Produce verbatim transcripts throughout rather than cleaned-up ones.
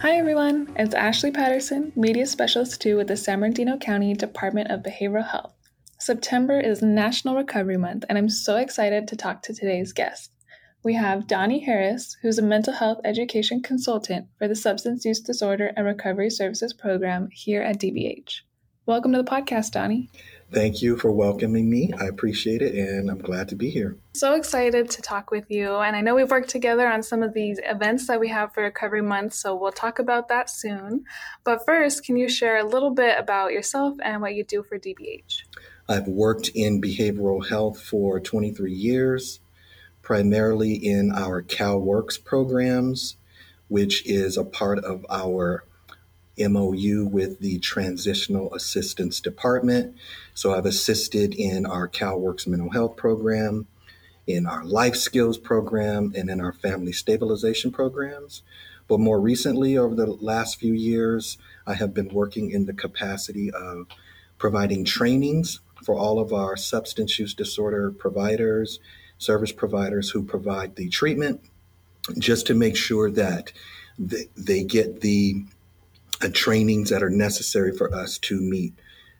Hi everyone, it's Ashley Patterson, Media Specialist two with the San Bernardino County Department of Behavioral Health. September is National Recovery Month, and I'm so excited to talk to today's guest. We have Donnie Harris, who's a mental health education consultant for the Substance Use Disorder and Recovery Services Program here at D B H. Welcome to the podcast, Donnie. Thank you for welcoming me. I appreciate it, and I'm glad to be here. So excited to talk with you. And I know we've worked together on some of these events that we have for Recovery Month, so we'll talk about that soon. But first, can you share a little bit about yourself and what you do for D B H? I've worked in behavioral health for twenty-three years, primarily in our CalWORKs programs, which is a part of our M O U with the Transitional Assistance Department. So I've assisted in our CalWORKs mental health program, in our life skills program, and in our family stabilization programs. But more recently, over the last few years, I have been working in the capacity of providing trainings for all of our substance use disorder providers, service providers who provide the treatment, just to make sure that th- they get the Uh, trainings that are necessary for us to meet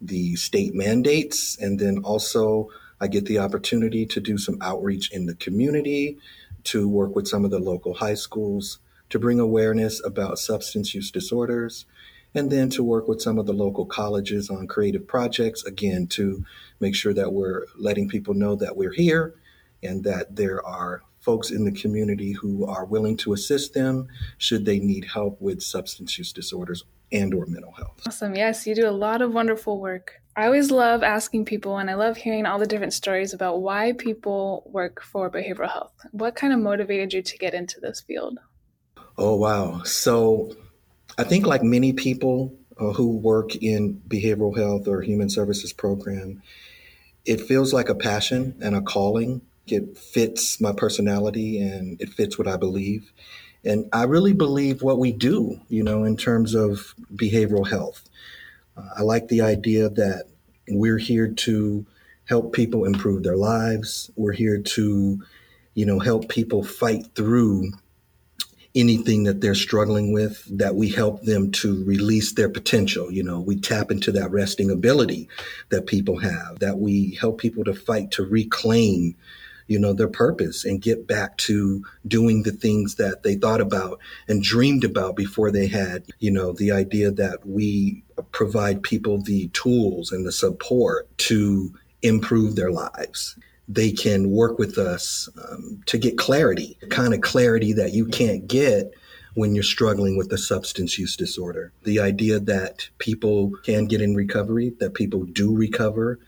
the state mandates. And then also I get the opportunity to do some outreach in the community, to work with some of the local high schools, to bring awareness about substance use disorders, and then to work with some of the local colleges on creative projects, again, to make sure that we're letting people know that we're here and that there are folks in the community who are willing to assist them should they need help with substance use disorders and or mental health. Awesome. Yes, you do a lot of wonderful work. I always love asking people, and I love hearing all the different stories about why people work for behavioral health. What kind of motivated you to get into this field? Oh, wow. So I think like many people uh, who work in behavioral health or human services program, it feels like a passion and a calling. It fits my personality and it fits what I believe. And I really believe what we do, you know, in terms of behavioral health. Uh, I like the idea that we're here to help people improve their lives. We're here to, you know, help people fight through anything that they're struggling with, that we help them to release their potential. You know, we tap into that resting ability that people have, that we help people to fight to reclaim you know, their purpose and get back to doing the things that they thought about and dreamed about before they had, you know, the idea that we provide people the tools and the support to improve their lives. They can work with us um, to get clarity, the kind of clarity that you can't get when you're struggling with a substance use disorder. The idea that people can get in recovery, that people do recover,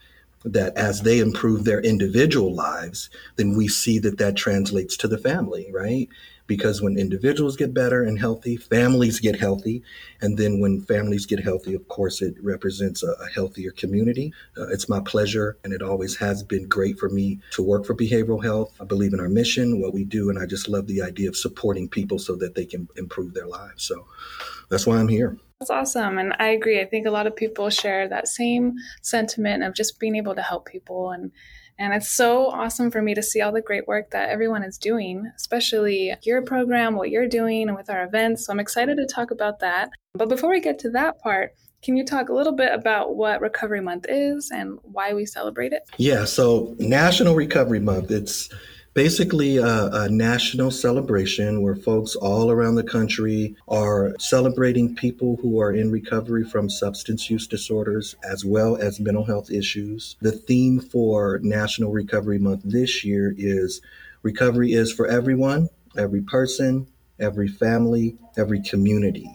that as they improve their individual lives, then we see that that translates to the family, right? Because when individuals get better and healthy, families get healthy. And then when families get healthy, of course, it represents a, a healthier community. Uh, it's my pleasure, and it always has been great for me to work for behavioral health. I believe in our mission, what we do, and I just love the idea of supporting people so that they can improve their lives. So that's why I'm here. That's awesome. And I agree. I think a lot of people share that same sentiment of just being able to help people. And, and it's so awesome for me to see all the great work that everyone is doing, especially your program, what you're doing, and with our events. So I'm excited to talk about that. But before we get to that part, can you talk a little bit about what Recovery Month is and why we celebrate it? Yeah. So National Recovery Month, it's basically a, a national celebration where folks all around the country are celebrating people who are in recovery from substance use disorders as well as mental health issues. The theme for National Recovery Month this year is recovery is for everyone, every person, every family, every community.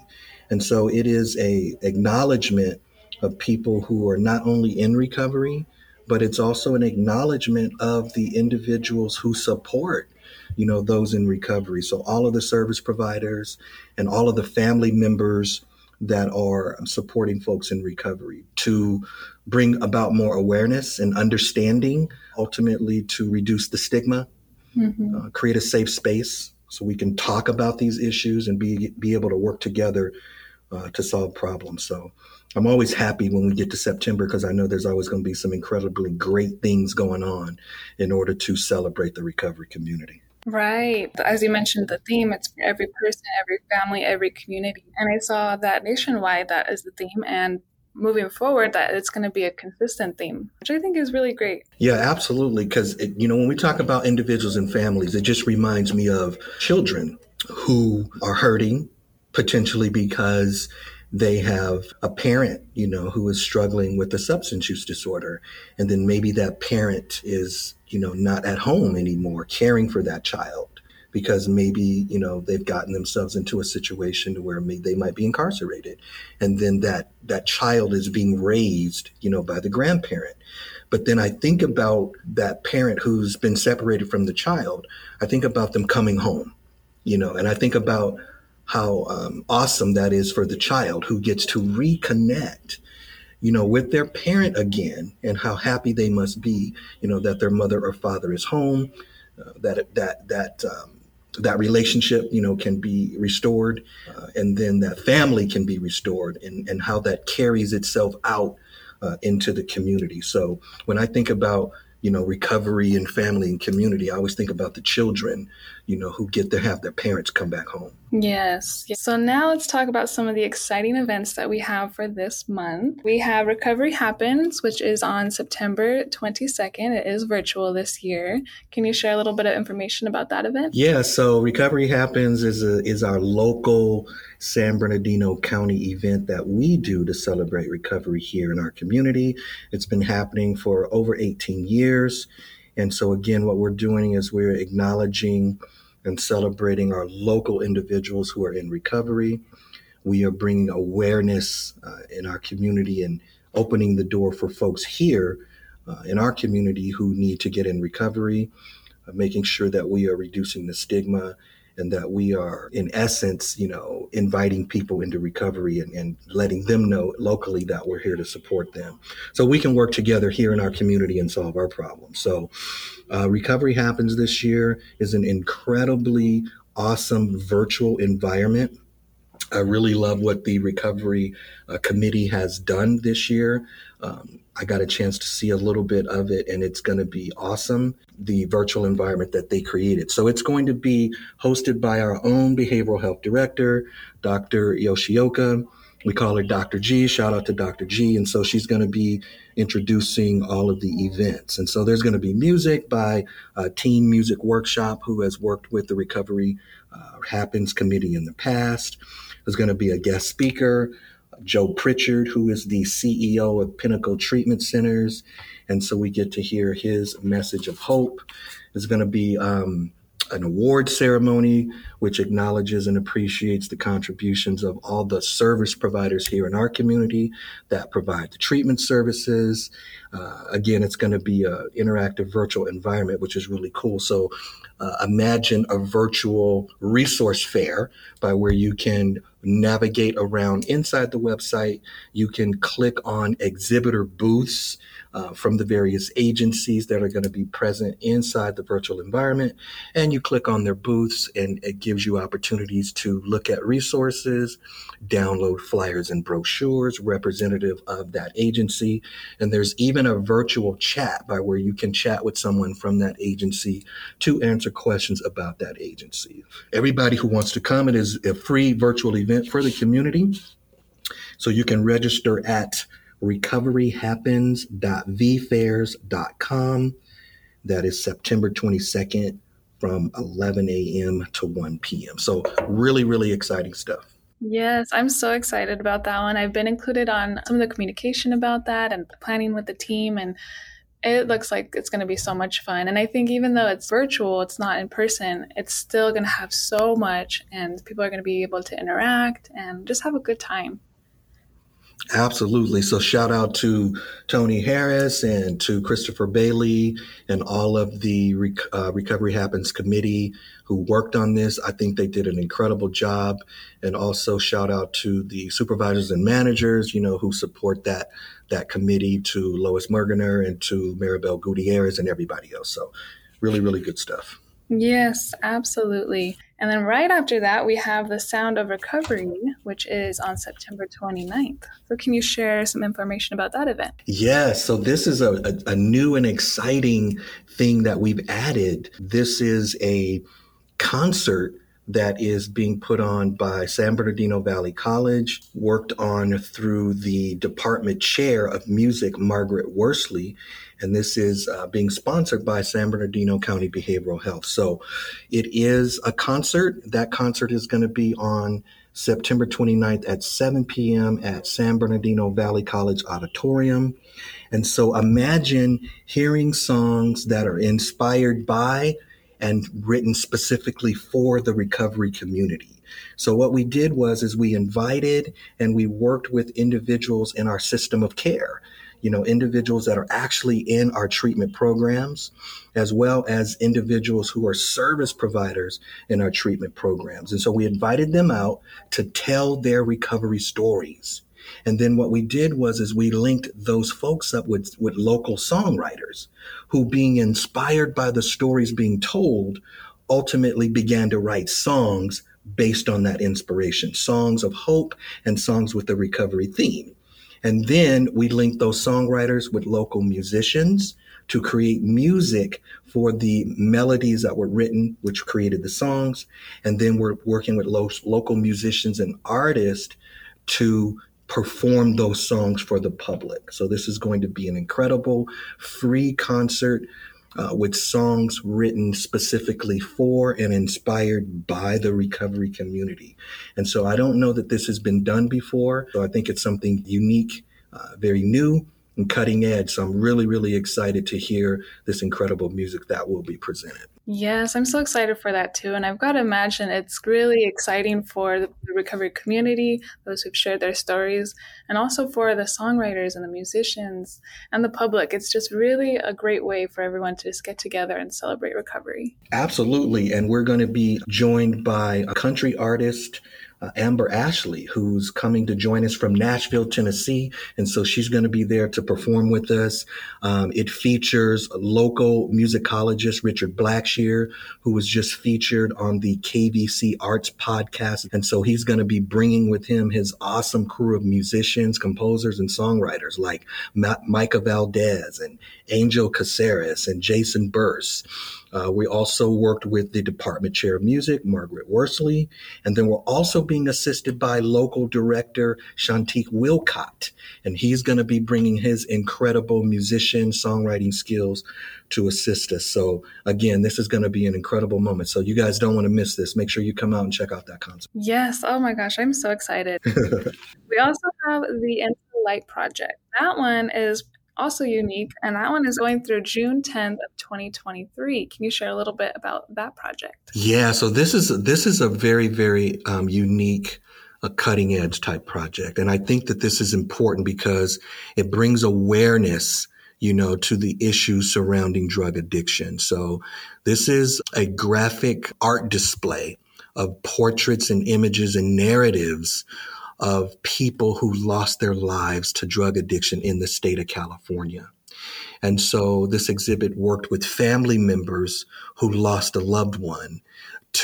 And so it is a acknowledgement of people who are not only in recovery, but it's also an acknowledgement of the individuals who support, you know, those in recovery. So all of the service providers and all of the family members that are supporting folks in recovery to bring about more awareness and understanding, ultimately to reduce the stigma, mm-hmm. uh, create a safe space so we can talk about these issues and be, be able to work together uh, to solve problems. So I'm always happy when we get to September because I know there's always going to be some incredibly great things going on in order to celebrate the recovery community. Right. As you mentioned, the theme, it's for every person, every family, every community. And I saw that nationwide, that is the theme. And moving forward, that it's going to be a consistent theme, which I think is really great. Yeah, absolutely. Because, you know, when we talk about individuals and families, it just reminds me of children who are hurting potentially because they have a parent, you know, who is struggling with a substance use disorder. And then maybe that parent is, you know, not at home anymore caring for that child because maybe, you know, they've gotten themselves into a situation where maybe they might be incarcerated. And then that that child is being raised, you know, by the grandparent. But then I think about that parent who's been separated from the child. I think about them coming home, you know, and I think about how um, awesome that is for the child who gets to reconnect, you know, with their parent again, and how happy they must be, you know, that their mother or father is home, uh, that that that um, that relationship, you know, can be restored, uh, and then that family can be restored, and and how that carries itself out uh, into the community. So when I think about, you know, recovery and family and community, I always think about the children, you know, who get to have their parents come back home. Yes. So now let's talk about some of the exciting events that we have for this month. We have Recovery Happens, which is on September twenty-second. It is virtual this year. Can you share a little bit of information about that event? Yeah. So Recovery Happens is a, is our local San Bernardino County event that we do to celebrate recovery here in our community. It's been happening for over eighteen years. And so again, what we're doing is we're acknowledging and celebrating our local individuals who are in recovery. We are bringing awareness uh, in our community and opening the door for folks here uh, in our community who need to get in recovery, uh, making sure that we are reducing the stigma and that we are, in essence, you know, inviting people into recovery and, and letting them know locally that we're here to support them so we can work together here in our community and solve our problems. So uh, Recovery Happens this year is an incredibly awesome virtual environment. I really love what the recovery uh, committee has done this year. Um, I got a chance to see a little bit of it, and it's going to be awesome, the virtual environment that they created. So it's going to be hosted by our own behavioral health director, Doctor Yoshioka. We call her Doctor G. Shout out to Doctor G. And so she's going to be introducing all of the events. And so there's going to be music by uh, Teen Music Workshop, who has worked with the Recovery uh, Happens Committee in the past. There's going to be a guest speaker, Joe Pritchard, who is the C E O of Pinnacle Treatment Centers. And so we get to hear his message of hope. There's going to be um, an award ceremony, which acknowledges and appreciates the contributions of all the service providers here in our community that provide the treatment services. Uh, again, it's going to be an interactive virtual environment, which is really cool. So uh, imagine a virtual resource fair by where you can navigate around inside the website. You can click on exhibitor booths uh, from the various agencies that are going to be present inside the virtual environment. And you click on their booths, and it gives you opportunities to look at resources, download flyers and brochures representative of that agency. And there's even a virtual chat by where you can chat with someone from that agency to answer questions about that agency. Everybody who wants to come, it is a free virtual event for the community. So you can register at recovery happens dot v fairs dot com. That is September twenty-second from eleven a.m. to one p.m. So really, really exciting stuff. Yes, I'm so excited about that one. I've been included on some of the communication about that and planning with the team, and it looks like it's going to be so much fun. And I think even though it's virtual, it's not in person, it's still going to have so much, and people are going to be able to interact and just have a good time. Absolutely. So shout out to Tony Harris and to Christopher Bailey and all of the Rec- uh, Recovery Happens Committee who worked on this. I think they did an incredible job. And also shout out to the supervisors and managers, you know, who support that that committee, to Lois Mergener and to Maribel Gutierrez and everybody else. So really, really good stuff. Yes, absolutely. And then right after that, we have the Sound of Recovery, which is on September twenty-ninth. So can you share some information about that event? Yes. Yeah, so this is a, a, a new and exciting thing that we've added. This is a concert that is being put on by San Bernardino Valley College, worked on through the department chair of music, Margaret Worsley. And this is uh, being sponsored by San Bernardino County Behavioral Health. So it is a concert. That concert is going to be on September twenty-ninth at seven p.m. at San Bernardino Valley College Auditorium. And so imagine hearing songs that are inspired by and written specifically for the recovery community. So what we did was is we invited and we worked with individuals in our system of care, you know, individuals that are actually in our treatment programs, as well as individuals who are service providers in our treatment programs. And so we invited them out to tell their recovery stories. And then what we did was is we linked those folks up with, with local songwriters who, being inspired by the stories being told, ultimately began to write songs based on that inspiration, songs of hope and songs with the recovery theme. And then we linked those songwriters with local musicians to create music for the melodies that were written, which created the songs. And then we're working with lo- local musicians and artists to perform those songs for the public. So this is going to be an incredible free concert uh, with songs written specifically for and inspired by the recovery community. And so I don't know that this has been done before. So I think it's something unique, uh, very new and cutting edge. So I'm really, really excited to hear this incredible music that will be presented. Yes, I'm so excited for that too. And I've got to imagine it's really exciting for the recovery community, those who've shared their stories, and also for the songwriters and the musicians and the public. It's just really a great way for everyone to just get together and celebrate recovery. Absolutely. And we're going to be joined by a country artist, Uh, Amber Ashley, who's coming to join us from Nashville, Tennessee. And so she's going to be there to perform with us. Um, it features local musicologist Richard Blackshear, who was just featured on the K V C Arts podcast. And so he's going to be bringing with him his awesome crew of musicians, composers, and songwriters like Ma- Micah Valdez and Angel Caceres and Jason Burse. Uh, we also worked with the department chair of music, Margaret Worsley, and then we're also being assisted by local director Shantique Wilcott, and he's going to be bringing his incredible musician songwriting skills to assist us. So again, this is going to be an incredible moment. So you guys don't want to miss this. Make sure you come out and check out that concert. Yes. Oh my gosh, I'm so excited. We also have the Into the Light project. That one is also unique, and that one is going through June tenth of twenty twenty-three. Can you share a little bit about that project? Yeah, so this is this is a very, very um, unique, a cutting edge type project, and I think that this is important because it brings awareness, you know, to the issues surrounding drug addiction. So this is a graphic art display of portraits and images and narratives of people who lost their lives to drug addiction in the state of California. And so this exhibit worked with family members who lost a loved one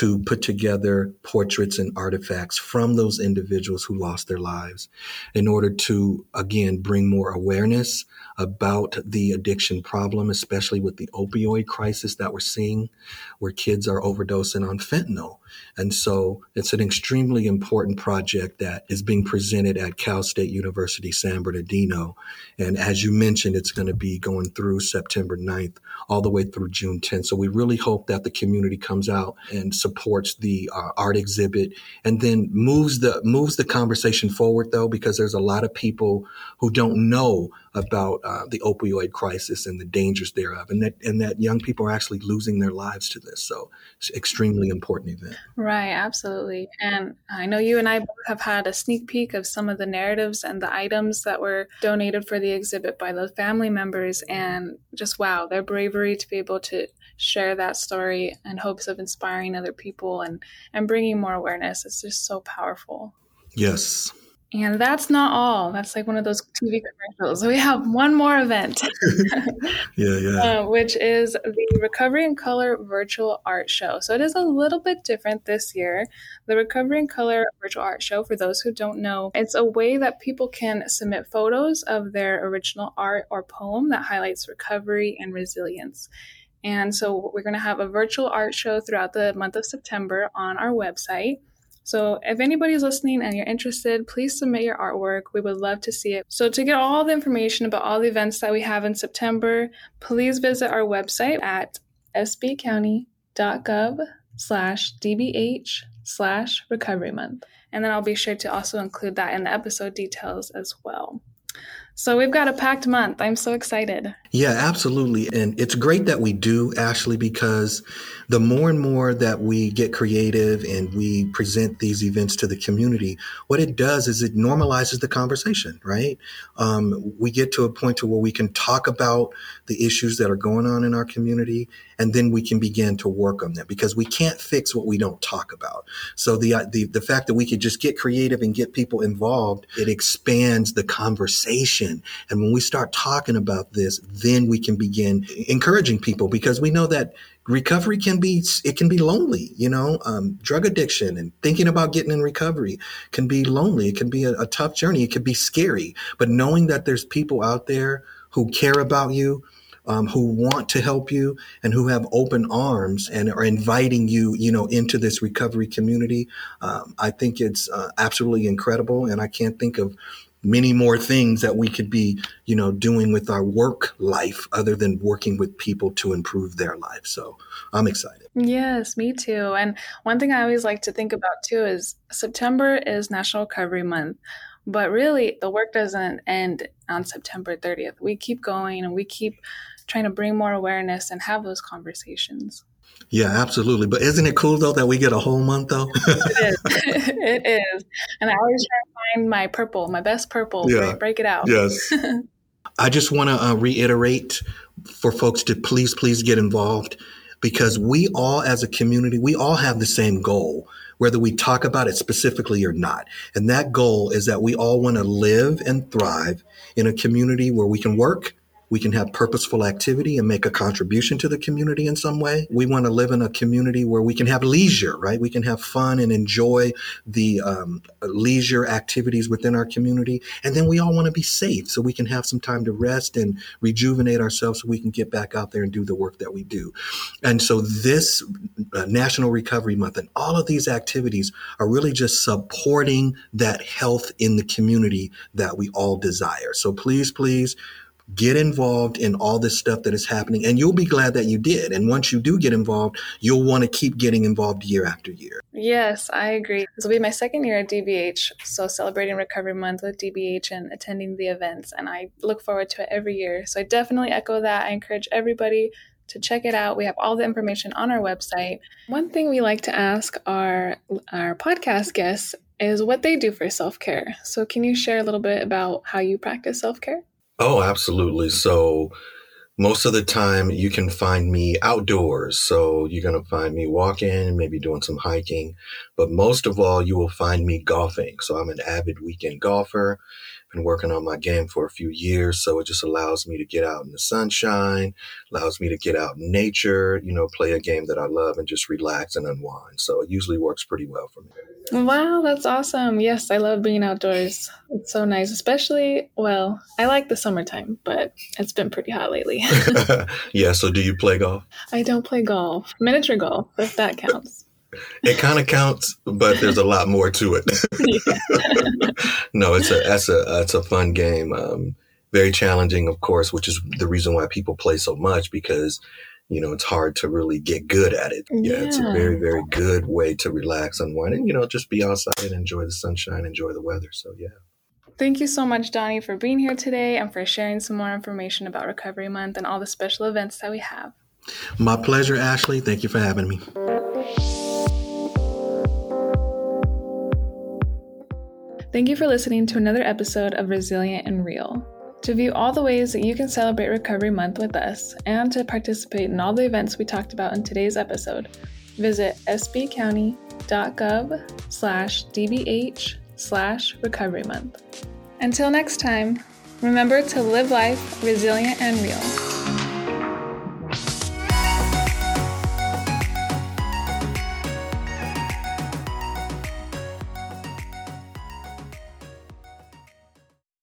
to put together portraits and artifacts from those individuals who lost their lives in order to, again, bring more awareness about the addiction problem, especially with the opioid crisis that we're seeing, where kids are overdosing on fentanyl. And so it's an extremely important project that is being presented at Cal State University, San Bernardino. And as you mentioned, it's going to be going through September ninth all the way through June tenth. So we really hope that the community comes out and supports the uh, art exhibit and then moves the moves the conversation forward, though, because there's a lot of people who don't know about uh, the opioid crisis and the dangers thereof, and that and that young people are actually losing their lives to this. So it's an extremely important event. Right, absolutely. And I know you and I both have had a sneak peek of some of the narratives and the items that were donated for the exhibit by those family members, and just wow, their bravery to be able to share that story in hopes of inspiring other people and, and bringing more awareness. It's just so powerful. Yes. And that's not all. That's like one of those T V commercials. We have one more event, yeah, yeah, uh, which is the Recovery in Color Virtual Art Show. So it is a little bit different this year. The Recovery in Color Virtual Art Show, for those who don't know, it's a way that people can submit photos of their original art or poem that highlights recovery and resilience. And so we're going to have a virtual art show throughout the month of September on our website. So if anybody's listening and you're interested, please submit your artwork. We would love to see it. So to get all the information about all the events that we have in September, please visit our website at s b county dot gov slash d b h slash recovery month. And then I'll be sure to also include that in the episode details as well. So we've got a packed month. I'm so excited. Yeah, absolutely. And it's great that we do, Ashley, because the more and more that we get creative and we present these events to the community, what it does is it normalizes the conversation, right? Um, we get to a point to where we can talk about the issues that are going on in our community, and then we can begin to work on them, because we can't fix what we don't talk about. So the, uh, the, the fact that we could just get creative and get people involved, it expands the conversation. And when we start talking about this, then we can begin encouraging people, because we know that recovery can be, it can be lonely, you know, um, drug addiction and thinking about getting in recovery can be lonely. It can be a, a tough journey. It can be scary. But knowing that there's people out there who care about you, Um, who want to help you, and who have open arms and are inviting you, you know, into this recovery community. Um, I think it's uh, absolutely incredible. And I can't think of many more things that we could be, you know, doing with our work life other than working with people to improve their life. So I'm excited. Yes, me too. And one thing I always like to think about too is September is National Recovery Month. But really, the work doesn't end on September thirtieth. We keep going and we keep trying to bring more awareness and have those conversations. Yeah, absolutely. But isn't it cool, though, that we get a whole month, though? It is. It is. And I always try to find my purple, my best purple, yeah. break, break it out. Yes. I just want to uh, reiterate for folks to please, please get involved, because we all as a community, we all have the same goal, whether we talk about it specifically or not. And that goal is that we all want to live and thrive in a community where we can work, we can have purposeful activity and make a contribution to the community in some way. We want to live in a community where we can have leisure, right? We can have fun and enjoy the um, leisure activities within our community. And then we all want to be safe so we can have some time to rest and rejuvenate ourselves so we can get back out there and do the work that we do. And so this uh, National Recovery Month and all of these activities are really just supporting that health in the community that we all desire. So please, please, get involved in all this stuff that is happening, and you'll be glad that you did. And once you do get involved, you'll want to keep getting involved year after year. Yes, I agree. This will be my second year at D B H, so celebrating Recovery Month with D B H and attending the events. And I look forward to it every year. So I definitely echo that. I encourage everybody to check it out. We have all the information on our website. One thing we like to ask our, our podcast guests is what they do for self-care. So can you share a little bit about how you practice self-care? Oh, absolutely. So most of the time you can find me outdoors. So you're going to find me walking, maybe doing some hiking. But most of all, you will find me golfing. So I'm an avid weekend golfer. Been working on my game for a few years. So it just allows me to get out in the sunshine, allows me to get out in nature, you know, play a game that I love and just relax and unwind. So it usually works pretty well for me. Wow, that's awesome. Yes, I love being outdoors. It's so nice, especially, well, I like the summertime, but it's been pretty hot lately. Yeah, so do you play golf? I don't play golf. Miniature golf, if that counts. It kind of counts, but there's a lot more to it. No, it's a, that's a, it's a fun game. Um, very challenging, of course, which is the reason why people play so much, because you know, it's hard to really get good at it. Yeah, yeah, it's a very, very good way to relax, unwind, and, you know, just be outside and enjoy the sunshine, enjoy the weather. So, yeah. Thank you so much, Donnie, for being here today and for sharing some more information about Recovery Month and all the special events that we have. My pleasure, Ashley. Thank you for having me. Thank you for listening to another episode of Resilient and Real. To view all the ways that you can celebrate Recovery Month with us and to participate in all the events we talked about in today's episode, visit s b county dot gov slash d b h slash recovery month. Until next time, remember to live life resilient and real.